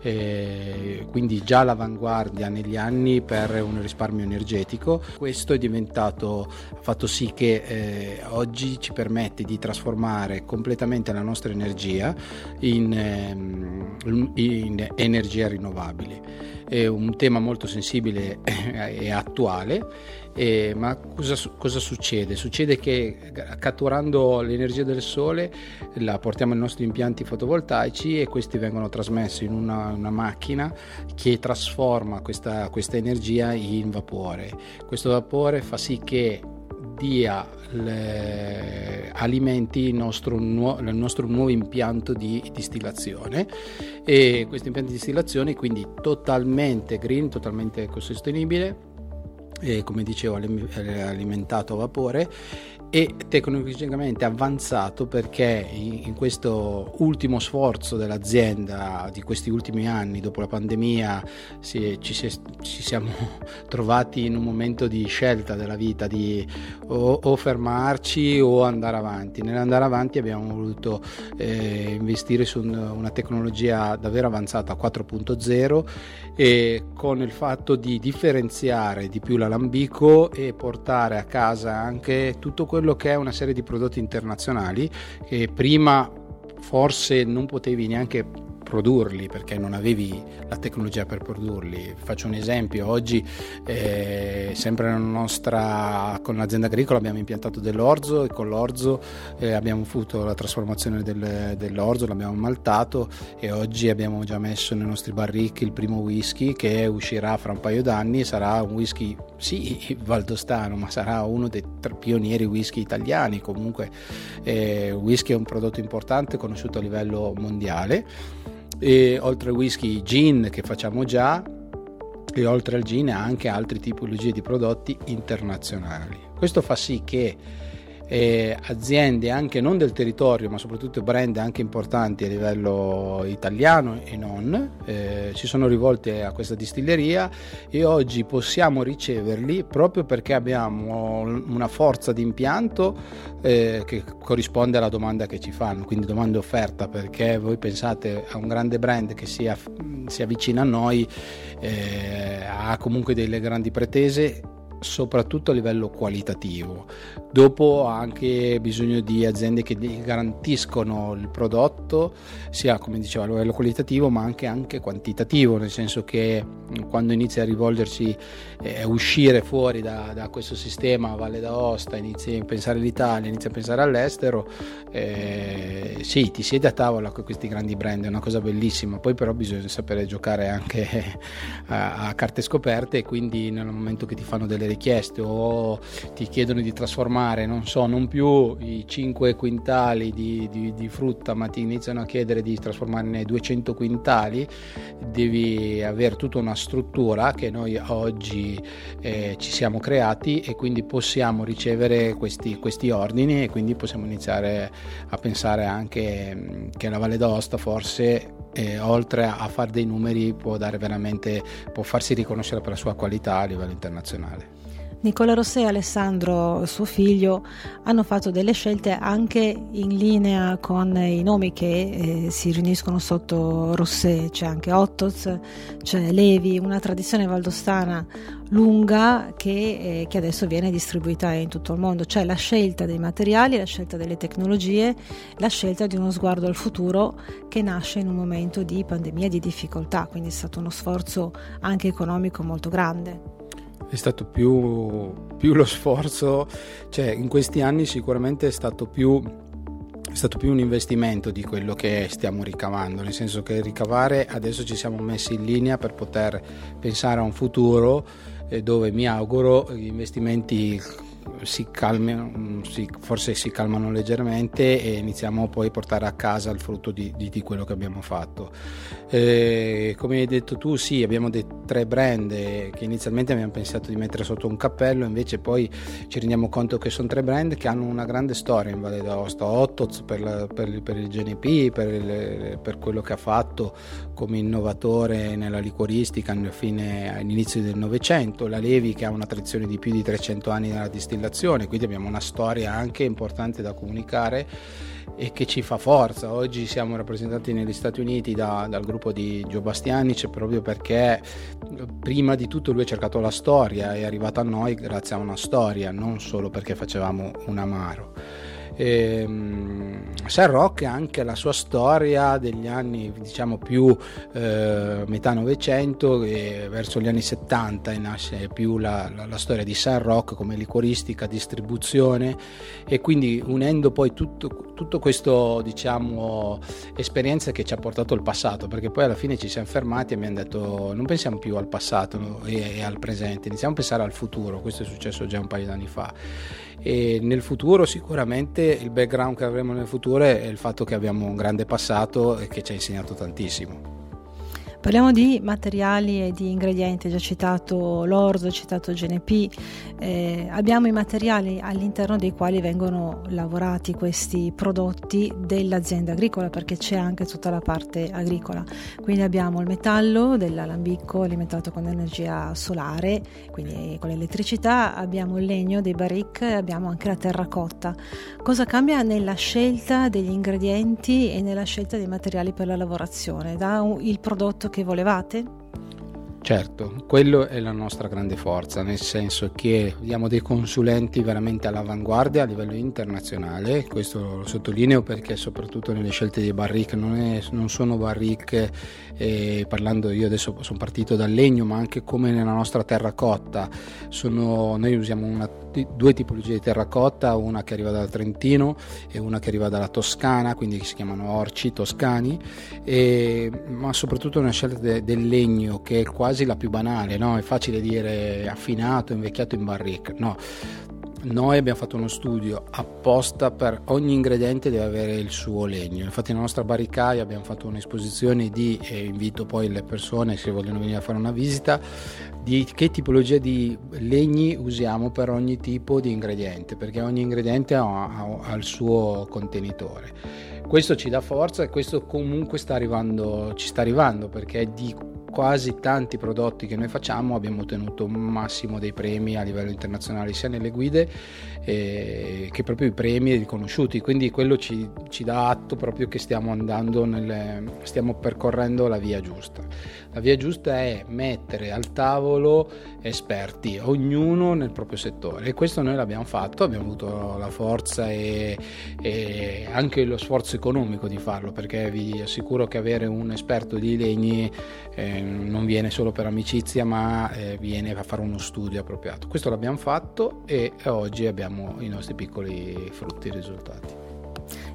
e quindi già l'avanguardia negli anni per un risparmio energetico. Questo è diventato, ha fatto sì che oggi ci permette di trasformare completamente la nostra energia in energia rinnovabile. È un tema molto sensibile e attuale, ma cosa succede? Succede che catturando l'energia del sole la portiamo ai nostri impianti fotovoltaici e questi vengono trasmessi in una macchina che trasforma questa energia in vapore. Questo vapore fa sì che alimenti il nostro nuovo impianto di distillazione, e questo impianto di distillazione quindi totalmente green, totalmente ecosostenibile, e come dicevo alimentato a vapore e tecnologicamente avanzato, perché in questo ultimo sforzo dell'azienda di questi ultimi anni dopo la pandemia ci siamo trovati in un momento di scelta della vita, di o fermarci o andare avanti. Nell'andare avanti abbiamo voluto investire su una tecnologia davvero avanzata 4.0, e con il fatto di differenziare di più l'alambico e portare a casa anche tutto quello che è una serie di prodotti internazionali che prima forse non potevi neanche produrli perché non avevi la tecnologia per produrli. Faccio un esempio: oggi sempre con l'azienda agricola abbiamo impiantato dell'orzo, e con l'orzo abbiamo fatto la trasformazione dell'orzo, l'abbiamo maltato e oggi abbiamo già messo nei nostri barricchi il primo whisky che uscirà fra un paio d'anni, e sarà un whisky sì valdostano, ma sarà uno dei pionieri whisky italiani. Comunque whisky è un prodotto importante, conosciuto a livello mondiale. E oltre al whisky, gin che facciamo già, e oltre al gin anche altre tipologie di prodotti internazionali. Questo fa sì che aziende anche non del territorio, ma soprattutto brand anche importanti a livello italiano e non, si sono rivolte a questa distilleria, e oggi possiamo riceverli proprio perché abbiamo una forza di impianto che corrisponde alla domanda che ci fanno, quindi domanda e offerta, perché voi pensate a un grande brand che si avvicina a noi, ha comunque delle grandi pretese, soprattutto a livello qualitativo. Dopo ha anche bisogno di aziende che garantiscono il prodotto sia, come dicevo, a livello qualitativo ma anche quantitativo, nel senso che quando inizia a rivolgersi uscire fuori da questo sistema Valle d'Aosta, inizia a pensare all'Italia, inizia a pensare all'estero, sì, ti siedi a tavola con questi grandi brand, è una cosa bellissima. Poi però bisogna sapere giocare anche a carte scoperte, e quindi nel momento che ti fanno delle richieste o ti chiedono di trasformare, non so, non più i 5 quintali di frutta, ma ti iniziano a chiedere di trasformarne 200 quintali, devi avere tutta una struttura che noi oggi ci siamo creati, e quindi possiamo ricevere questi ordini, e quindi possiamo iniziare a pensare anche che la Valle d'Aosta forse, oltre a fare dei numeri, può farsi riconoscere per la sua qualità a livello internazionale. Nicola Rossè e Alessandro, suo figlio, hanno fatto delle scelte anche in linea con i nomi che si riuniscono sotto Rossè. C'è anche Ottoz, c'è Levi, una tradizione valdostana lunga che adesso viene distribuita in tutto il mondo. C'è la scelta dei materiali, la scelta delle tecnologie, la scelta di uno sguardo al futuro che nasce in un momento di pandemia, di difficoltà, quindi è stato uno sforzo anche economico molto grande. È stato più lo sforzo, cioè in questi anni sicuramente è stato più un investimento di quello che stiamo ricavando, nel senso che ricavare adesso ci siamo messi in linea per poter pensare a un futuro dove mi auguro gli investimenti si calmano leggermente e iniziamo poi a portare a casa il frutto di quello che abbiamo fatto. Come hai detto tu, sì, abbiamo dei 3 brand che inizialmente abbiamo pensato di mettere sotto un cappello, invece poi ci rendiamo conto che sono 3 brand che hanno una grande storia in Valle d'Aosta. Ottoz per il Genepy, per quello che ha fatto come innovatore nella liquoristica all'inizio del Novecento, la Levi che ha una tradizione di più di 300 anni nella distillazione, quindi abbiamo una storia anche importante da comunicare e che ci fa forza. Oggi siamo rappresentati negli Stati Uniti dal gruppo di Gio Bastianic, proprio perché prima di tutto lui ha cercato la storia, è arrivato a noi grazie a una storia, non solo perché facevamo un amaro. Saint-Roch ha anche la sua storia degli anni, diciamo, più metà Novecento, e verso gli anni 70 nasce più la storia di Saint-Roch come liquoristica, distribuzione, e quindi unendo poi tutto questo, diciamo, esperienza che ci ha portato al passato, perché poi alla fine ci siamo fermati e abbiamo detto non pensiamo più al passato e al presente, iniziamo a pensare al futuro. Questo è successo già un paio di anni fa, e nel futuro sicuramente il background che avremo nel futuro è il fatto che abbiamo un grande passato e che ci ha insegnato tantissimo. Parliamo di materiali e di ingredienti, già citato l'orzo, citato Genepy. Abbiamo i materiali all'interno dei quali vengono lavorati questi prodotti dell'azienda agricola, perché c'è anche tutta la parte agricola, quindi abbiamo il metallo dell'alambicco alimentato con energia solare, quindi con l'elettricità, abbiamo il legno dei barrique, abbiamo anche la terracotta. Cosa cambia nella scelta degli ingredienti e nella scelta dei materiali per la lavorazione il prodotto che volevate? Certo, quello è la nostra grande forza, nel senso che abbiamo dei consulenti veramente all'avanguardia a livello internazionale. Questo lo sottolineo perché soprattutto nelle scelte dei barrique non sono barrique, parlando io adesso sono partito dal legno, ma anche come nella nostra terracotta noi usiamo 2 tipologie di terracotta, una che arriva dal Trentino e una che arriva dalla Toscana, quindi si chiamano orci toscani, ma soprattutto una scelta del legno che è quasi la più banale, no? È facile dire affinato, invecchiato in barrique, no. Noi abbiamo fatto uno studio apposta, per ogni ingrediente deve avere il suo legno. Infatti nella nostra barricaia abbiamo fatto un'esposizione invito poi le persone, se vogliono venire a fare una visita, di che tipologia di legni usiamo per ogni tipo di ingrediente, perché ogni ingrediente ha il suo contenitore. Questo ci dà forza e questo comunque ci sta arrivando, perché di quasi tanti prodotti che noi facciamo abbiamo ottenuto un massimo dei premi a livello internazionale, sia nelle guide che proprio i premi riconosciuti, quindi quello ci dà atto proprio che stiamo percorrendo la via giusta. La via giusta è mettere al tavolo esperti, ognuno nel proprio settore, e questo noi l'abbiamo fatto, abbiamo avuto la forza e anche lo sforzo economico di farlo, perché vi assicuro che avere un esperto di legni non viene solo per amicizia, ma viene a fare uno studio appropriato. Questo l'abbiamo fatto e oggi abbiamo i nostri piccoli frutti e risultati.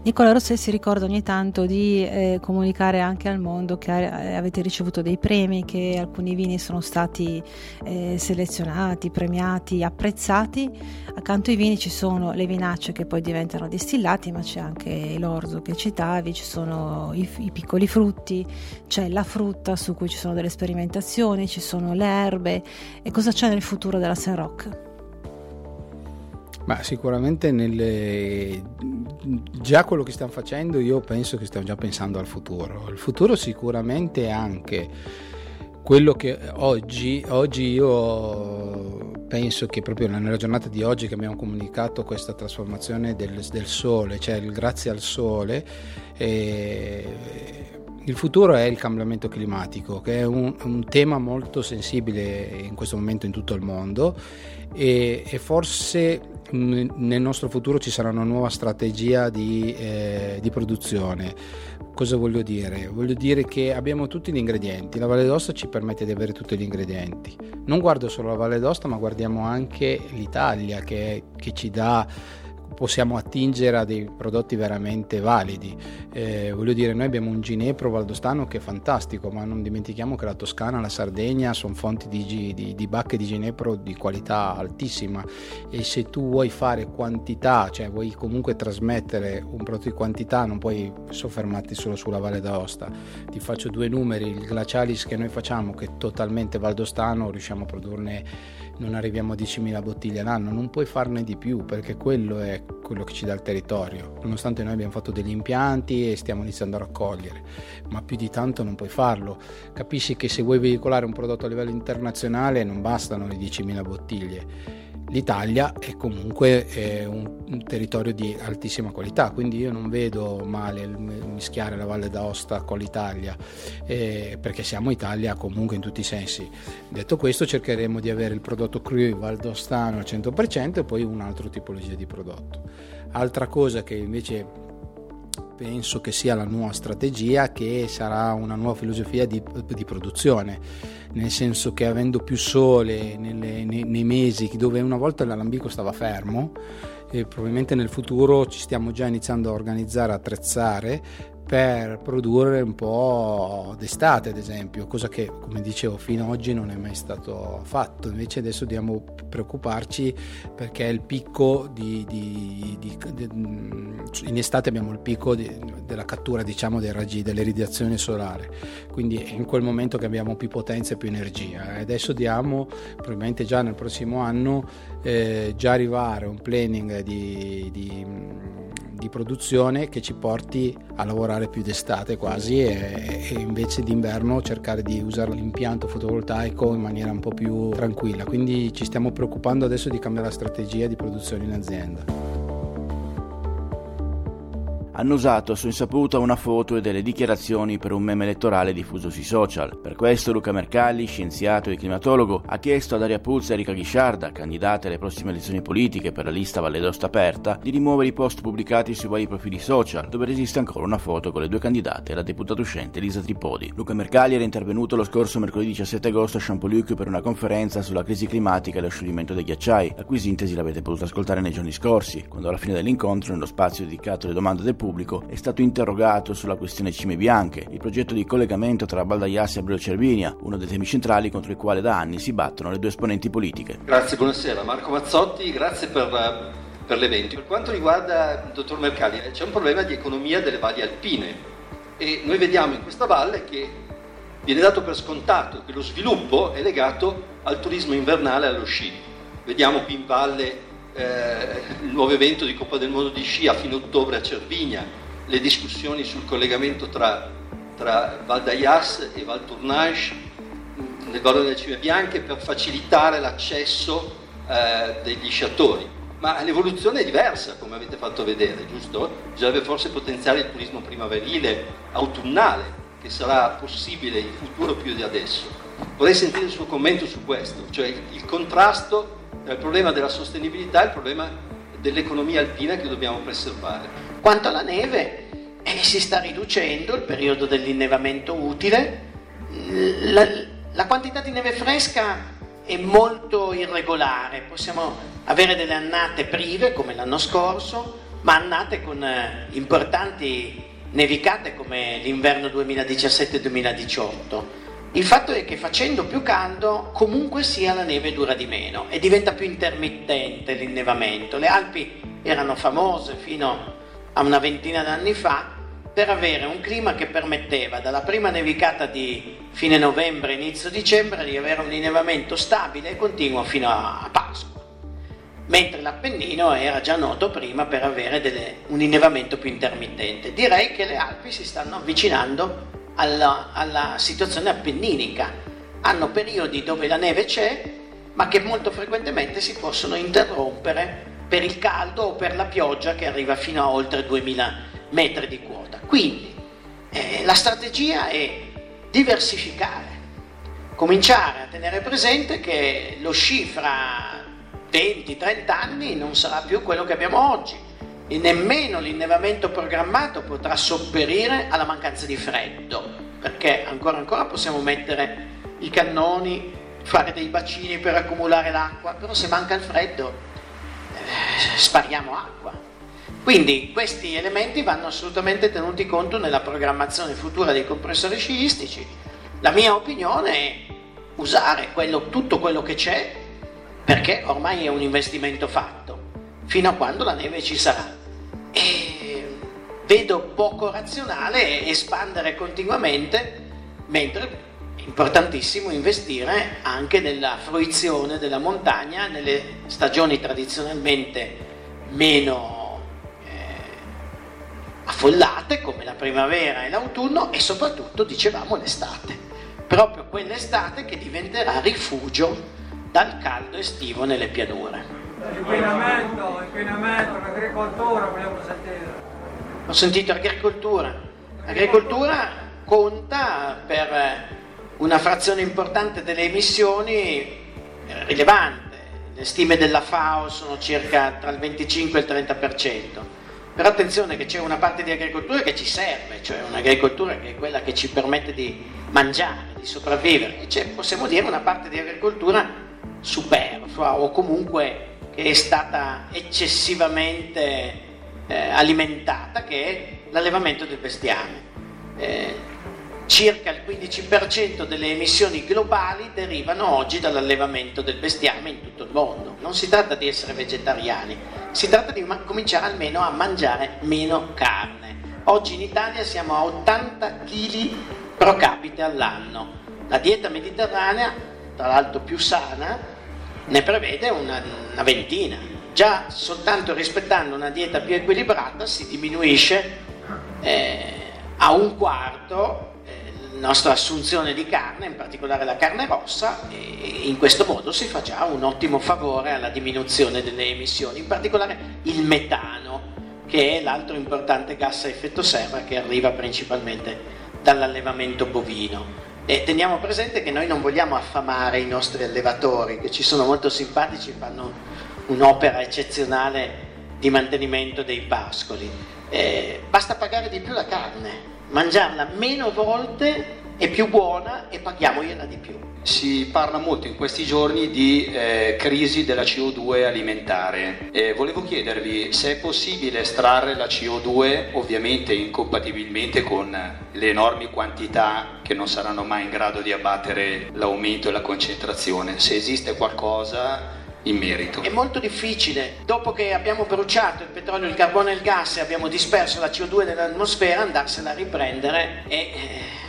Nicola Rosset si ricorda ogni tanto di comunicare anche al mondo che avete ricevuto dei premi, che alcuni vini sono stati selezionati, premiati, apprezzati. Accanto ai vini ci sono le vinacce che poi diventano distillati, ma c'è anche l'orzo che citavi, ci sono i piccoli frutti, c'è la frutta su cui ci sono delle sperimentazioni, ci sono le erbe. E cosa c'è nel futuro della Saint-Roch? Ma sicuramente già quello che stanno facendo, io penso che stiamo già pensando al futuro. Il futuro sicuramente è anche quello che oggi io penso che proprio nella giornata di oggi che abbiamo comunicato questa trasformazione del sole, cioè il grazie al sole, il futuro è il cambiamento climatico, che è un tema molto sensibile in questo momento in tutto il mondo, e forse nel nostro futuro ci sarà una nuova strategia di produzione. Cosa voglio dire? Voglio dire che abbiamo tutti gli ingredienti, la Valle d'Aosta ci permette di avere tutti gli ingredienti. Non guardo solo la Valle d'Aosta, ma guardiamo anche l'Italia che ci dà, possiamo attingere a dei prodotti veramente validi. Voglio dire, noi abbiamo un ginepro valdostano che è fantastico, ma non dimentichiamo che la Toscana, la Sardegna sono fonti di bacche di ginepro di qualità altissima, e se tu vuoi fare quantità, cioè vuoi comunque trasmettere un prodotto di quantità, non puoi soffermarti solo sulla Valle d'Aosta. Ti faccio due numeri: il glacialis che noi facciamo, che è totalmente valdostano, riusciamo a produrne, non arriviamo a 10.000 bottiglie l'anno, non puoi farne di più, perché quello è quello che ci dà il territorio, nonostante noi abbiamo fatto degli impianti e stiamo iniziando a raccogliere, ma più di tanto non puoi farlo. Capisci che se vuoi veicolare un prodotto a livello internazionale non bastano le 10.000 bottiglie. L'Italia è comunque un territorio di altissima qualità, quindi io non vedo male mischiare la Valle d'Aosta con l'Italia, perché siamo Italia comunque in tutti i sensi. Detto questo, cercheremo di avere il prodotto cru valdostano al 100% e poi un'altra tipologia di prodotto. Altra cosa che invece penso che sia la nuova strategia, che sarà una nuova filosofia di produzione, nel senso che avendo più sole nei mesi dove una volta l'Alambico stava fermo, e probabilmente nel futuro ci stiamo già iniziando a organizzare, a attrezzare per produrre un po' d'estate, ad esempio, cosa che, come dicevo, fino ad oggi non è mai stato fatto. Invece adesso dobbiamo preoccuparci, perché è il picco in estate abbiamo il picco della cattura, diciamo, dei raggi, dell'irradiazione solare, quindi è in quel momento che abbiamo più potenza e più energia. Adesso diamo, probabilmente già nel prossimo anno, già arrivare a un planning di produzione che ci porti a lavorare più d'estate quasi, e invece d'inverno cercare di usare l'impianto fotovoltaico in maniera un po' più tranquilla. Quindi ci stiamo preoccupando adesso di cambiare la strategia di produzione in azienda. Hanno usato a sua insaputa una foto e delle dichiarazioni per un meme elettorale diffuso sui social. Per questo Luca Mercalli, scienziato e climatologo, ha chiesto ad Daria Puzza e Erika Ghisciarda, candidate alle prossime elezioni politiche per la lista Valle d'Aosta Aperta, di rimuovere i post pubblicati sui vari profili social, dove resiste ancora una foto con le due candidate e la deputata uscente Elisa Tripodi. Luca Mercalli era intervenuto lo scorso mercoledì 17 agosto a Champoluc per una conferenza sulla crisi climatica e lo scioglimento dei ghiacciai, la cui sintesi l'avete potuto ascoltare nei giorni scorsi, quando alla fine dell'incontro, nello spazio dedicato alle domande del pubblico, è stato interrogato sulla questione Cime Bianche, il progetto di collegamento tra Val d'Ayas e Abruzzo Cervinia, uno dei temi centrali contro il quale da anni si battono le due esponenti politiche. Grazie, buonasera. Marco Mazzotti, grazie per l'evento. Per quanto riguarda il dottor Mercalli, c'è un problema di economia delle valli alpine, e noi vediamo in questa valle che viene dato per scontato che lo sviluppo è legato al turismo invernale e allo sci. Vediamo qui in valle il nuovo evento di Coppa del Mondo di sci a fine ottobre a Cervinia, le discussioni sul collegamento tra Val d'Ayas e Val Tournage nel vallone delle Cime Bianche per facilitare l'accesso degli sciatori. Ma l'evoluzione è diversa, come avete fatto vedere, giusto? Bisognerebbe forse potenziare il turismo primaverile, autunnale, che sarà possibile in futuro più di adesso. Vorrei sentire il suo commento su questo, cioè il contrasto tra il problema della sostenibilità e il problema dell'economia alpina che dobbiamo preservare. Quanto alla neve, si sta riducendo il periodo dell'innevamento utile, la quantità di neve fresca è molto irregolare, possiamo avere delle annate prive come l'anno scorso, ma annate con importanti nevicate come l'inverno 2017-2018. Il fatto è che facendo più caldo comunque sia la neve dura di meno e diventa più intermittente l'innevamento. Le Alpi erano famose fino a una ventina d'anni fa per avere un clima che permetteva dalla prima nevicata di fine novembre inizio dicembre di avere un innevamento stabile e continuo fino a Pasqua, mentre l'Appennino era già noto prima per avere un innevamento più intermittente. Direi che le Alpi si stanno avvicinando alla situazione appenninica, hanno periodi dove la neve c'è ma che molto frequentemente si possono interrompere per il caldo o per la pioggia che arriva fino a oltre 2000 metri di quota. Quindi la strategia è diversificare, cominciare a tenere presente che lo sci fra 20-30 anni non sarà più quello che abbiamo oggi e nemmeno l'innevamento programmato potrà sopperire alla mancanza di freddo, perché ancora possiamo mettere i cannoni, fare dei bacini per accumulare l'acqua, però se manca il freddo spariamo acqua. Quindi questi elementi vanno assolutamente tenuti conto nella programmazione futura dei compressori sciistici. La mia opinione è usare tutto quello che c'è, perché ormai è un investimento fatto fino a quando la neve ci sarà, e vedo poco razionale espandere continuamente, mentre è importantissimo investire anche nella fruizione della montagna nelle stagioni tradizionalmente meno affollate come la primavera e l'autunno, e soprattutto dicevamo l'estate, proprio quell'estate che diventerà rifugio dal caldo estivo nelle pianure. Inquinamento, l'agricoltura, vogliamo sentire. Ho sentito agricoltura. L'agricoltura conta per una frazione importante delle emissioni, rilevante. Le stime della FAO sono circa tra il 25 e il 30%. Però attenzione che c'è una parte di agricoltura che ci serve, cioè un'agricoltura che è quella che ci permette di mangiare, di sopravvivere. E c'è, possiamo dire, una parte di agricoltura superflua o comunque che è stata eccessivamente alimentata, che è l'allevamento del bestiame. Circa il 15% delle emissioni globali derivano oggi dall'allevamento del bestiame in tutto il mondo. Non si tratta di essere vegetariani, si tratta di cominciare almeno a mangiare meno carne. Oggi in Italia siamo a 80 kg pro capite all'anno. La dieta mediterranea, tra l'altro più sana, ne prevede una ventina. Già soltanto rispettando una dieta più equilibrata si diminuisce a un quarto la nostra assunzione di carne, in particolare la carne rossa, e in questo modo si fa già un ottimo favore alla diminuzione delle emissioni, in particolare il metano, che è l'altro importante gas a effetto serra che arriva principalmente dall'allevamento bovino. E teniamo presente che noi non vogliamo affamare i nostri allevatori, che ci sono molto simpatici, fanno un'opera eccezionale di mantenimento dei pascoli. Basta pagare di più la carne, mangiarla meno volte è più buona e paghiamogliela di più. Si parla molto in questi giorni di crisi della CO2 alimentare. Volevo chiedervi se è possibile estrarre la CO2, ovviamente incompatibilmente con le enormi quantità che non saranno mai in grado di abbattere l'aumento e la concentrazione, se esiste qualcosa in merito. È molto difficile. Dopo che abbiamo bruciato il petrolio, il carbone e il gas e abbiamo disperso la CO2 nell'atmosfera, andarsela a riprendere è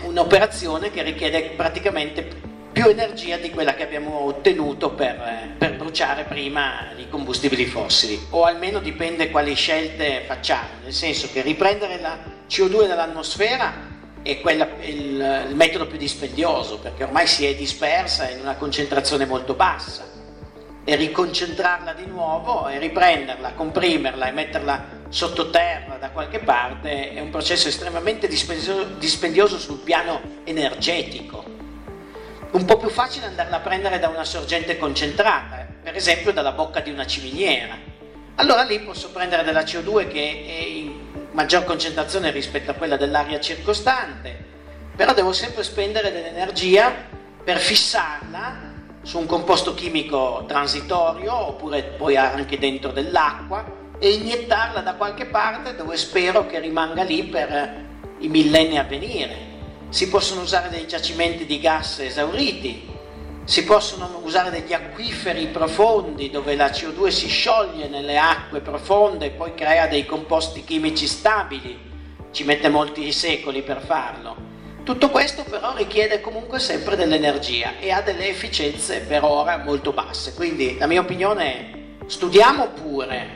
un'operazione che richiede praticamente più energia di quella che abbiamo ottenuto per bruciare prima i combustibili fossili, o almeno dipende quali scelte facciamo, nel senso che riprendere la CO2 dall'atmosfera è il metodo più dispendioso, perché ormai si è dispersa in una concentrazione molto bassa, e riconcentrarla di nuovo e riprenderla, comprimerla e metterla sottoterra da qualche parte è un processo estremamente dispendioso sul piano energetico. Un po' più facile andarla a prendere da una sorgente concentrata, per esempio dalla bocca di una ciminiera. Allora lì posso prendere della CO2 che è in maggior concentrazione rispetto a quella dell'aria circostante, però devo sempre spendere dell'energia per fissarla su un composto chimico transitorio, oppure poi anche dentro dell'acqua, e iniettarla da qualche parte dove spero che rimanga lì per i millenni a venire. Si possono usare dei giacimenti di gas esauriti, si possono usare degli acquiferi profondi dove la CO2 si scioglie nelle acque profonde e poi crea dei composti chimici stabili, ci mette molti secoli per farlo. Tutto questo però richiede comunque sempre dell'energia e ha delle efficienze per ora molto basse, quindi la mia opinione è: studiamo pure,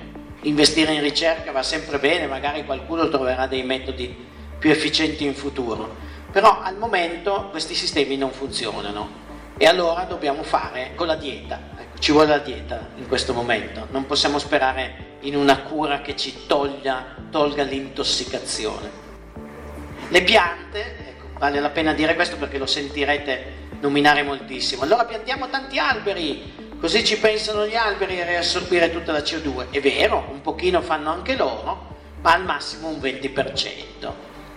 investire in ricerca va sempre bene, magari qualcuno troverà dei metodi più efficienti in futuro, però al momento questi sistemi non funzionano e allora dobbiamo fare con la dieta, ecco, ci vuole la dieta in questo momento, non possiamo sperare in una cura che ci tolga l'intossicazione. Le piante, ecco, vale la pena dire questo perché lo sentirete nominare moltissimo, allora piantiamo tanti alberi, così ci pensano gli alberi a riassorbire tutta la CO2, è vero, un pochino fanno anche loro, ma al massimo un 20%,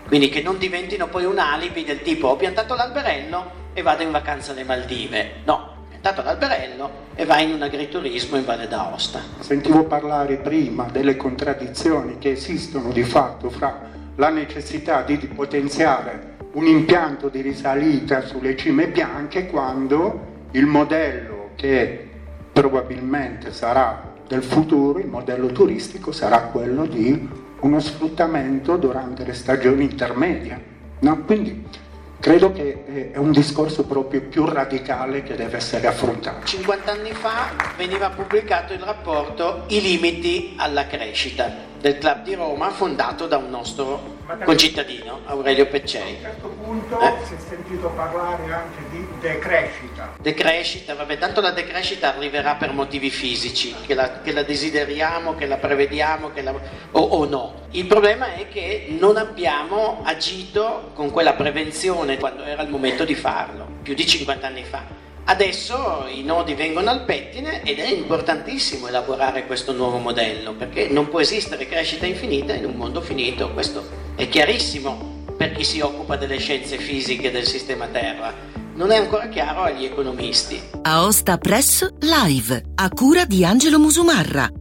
quindi che non diventino poi un alibi del tipo ho piantato l'alberello e vado in vacanza alle Maldive, no, ho piantato l'alberello e vai in un agriturismo in Valle d'Aosta. Sentivo parlare prima delle contraddizioni che esistono di fatto fra la necessità di potenziare un impianto di risalita sulle Cime Bianche quando il modello che probabilmente sarà del futuro, il modello turistico sarà quello di uno sfruttamento durante le stagioni intermedie, no? Quindi credo che è un discorso proprio più radicale che deve essere affrontato. 50 anni fa veniva pubblicato il rapporto I limiti alla crescita del Club di Roma, fondato da un nostro concittadino, Aurelio Peccei. A un certo punto si è sentito parlare anche di decrescita. Decrescita, vabbè, tanto la decrescita arriverà per motivi fisici, che la desideriamo, che la prevediamo, o no. Il problema è che non abbiamo agito con quella prevenzione quando era il momento di farlo, più di 50 anni fa. Adesso i nodi vengono al pettine ed è importantissimo elaborare questo nuovo modello, perché non può esistere crescita infinita in un mondo finito, questo è chiarissimo per chi si occupa delle scienze fisiche del sistema Terra, non è ancora chiaro agli economisti. Aostapresse Live, a cura di Angelo Musumarra,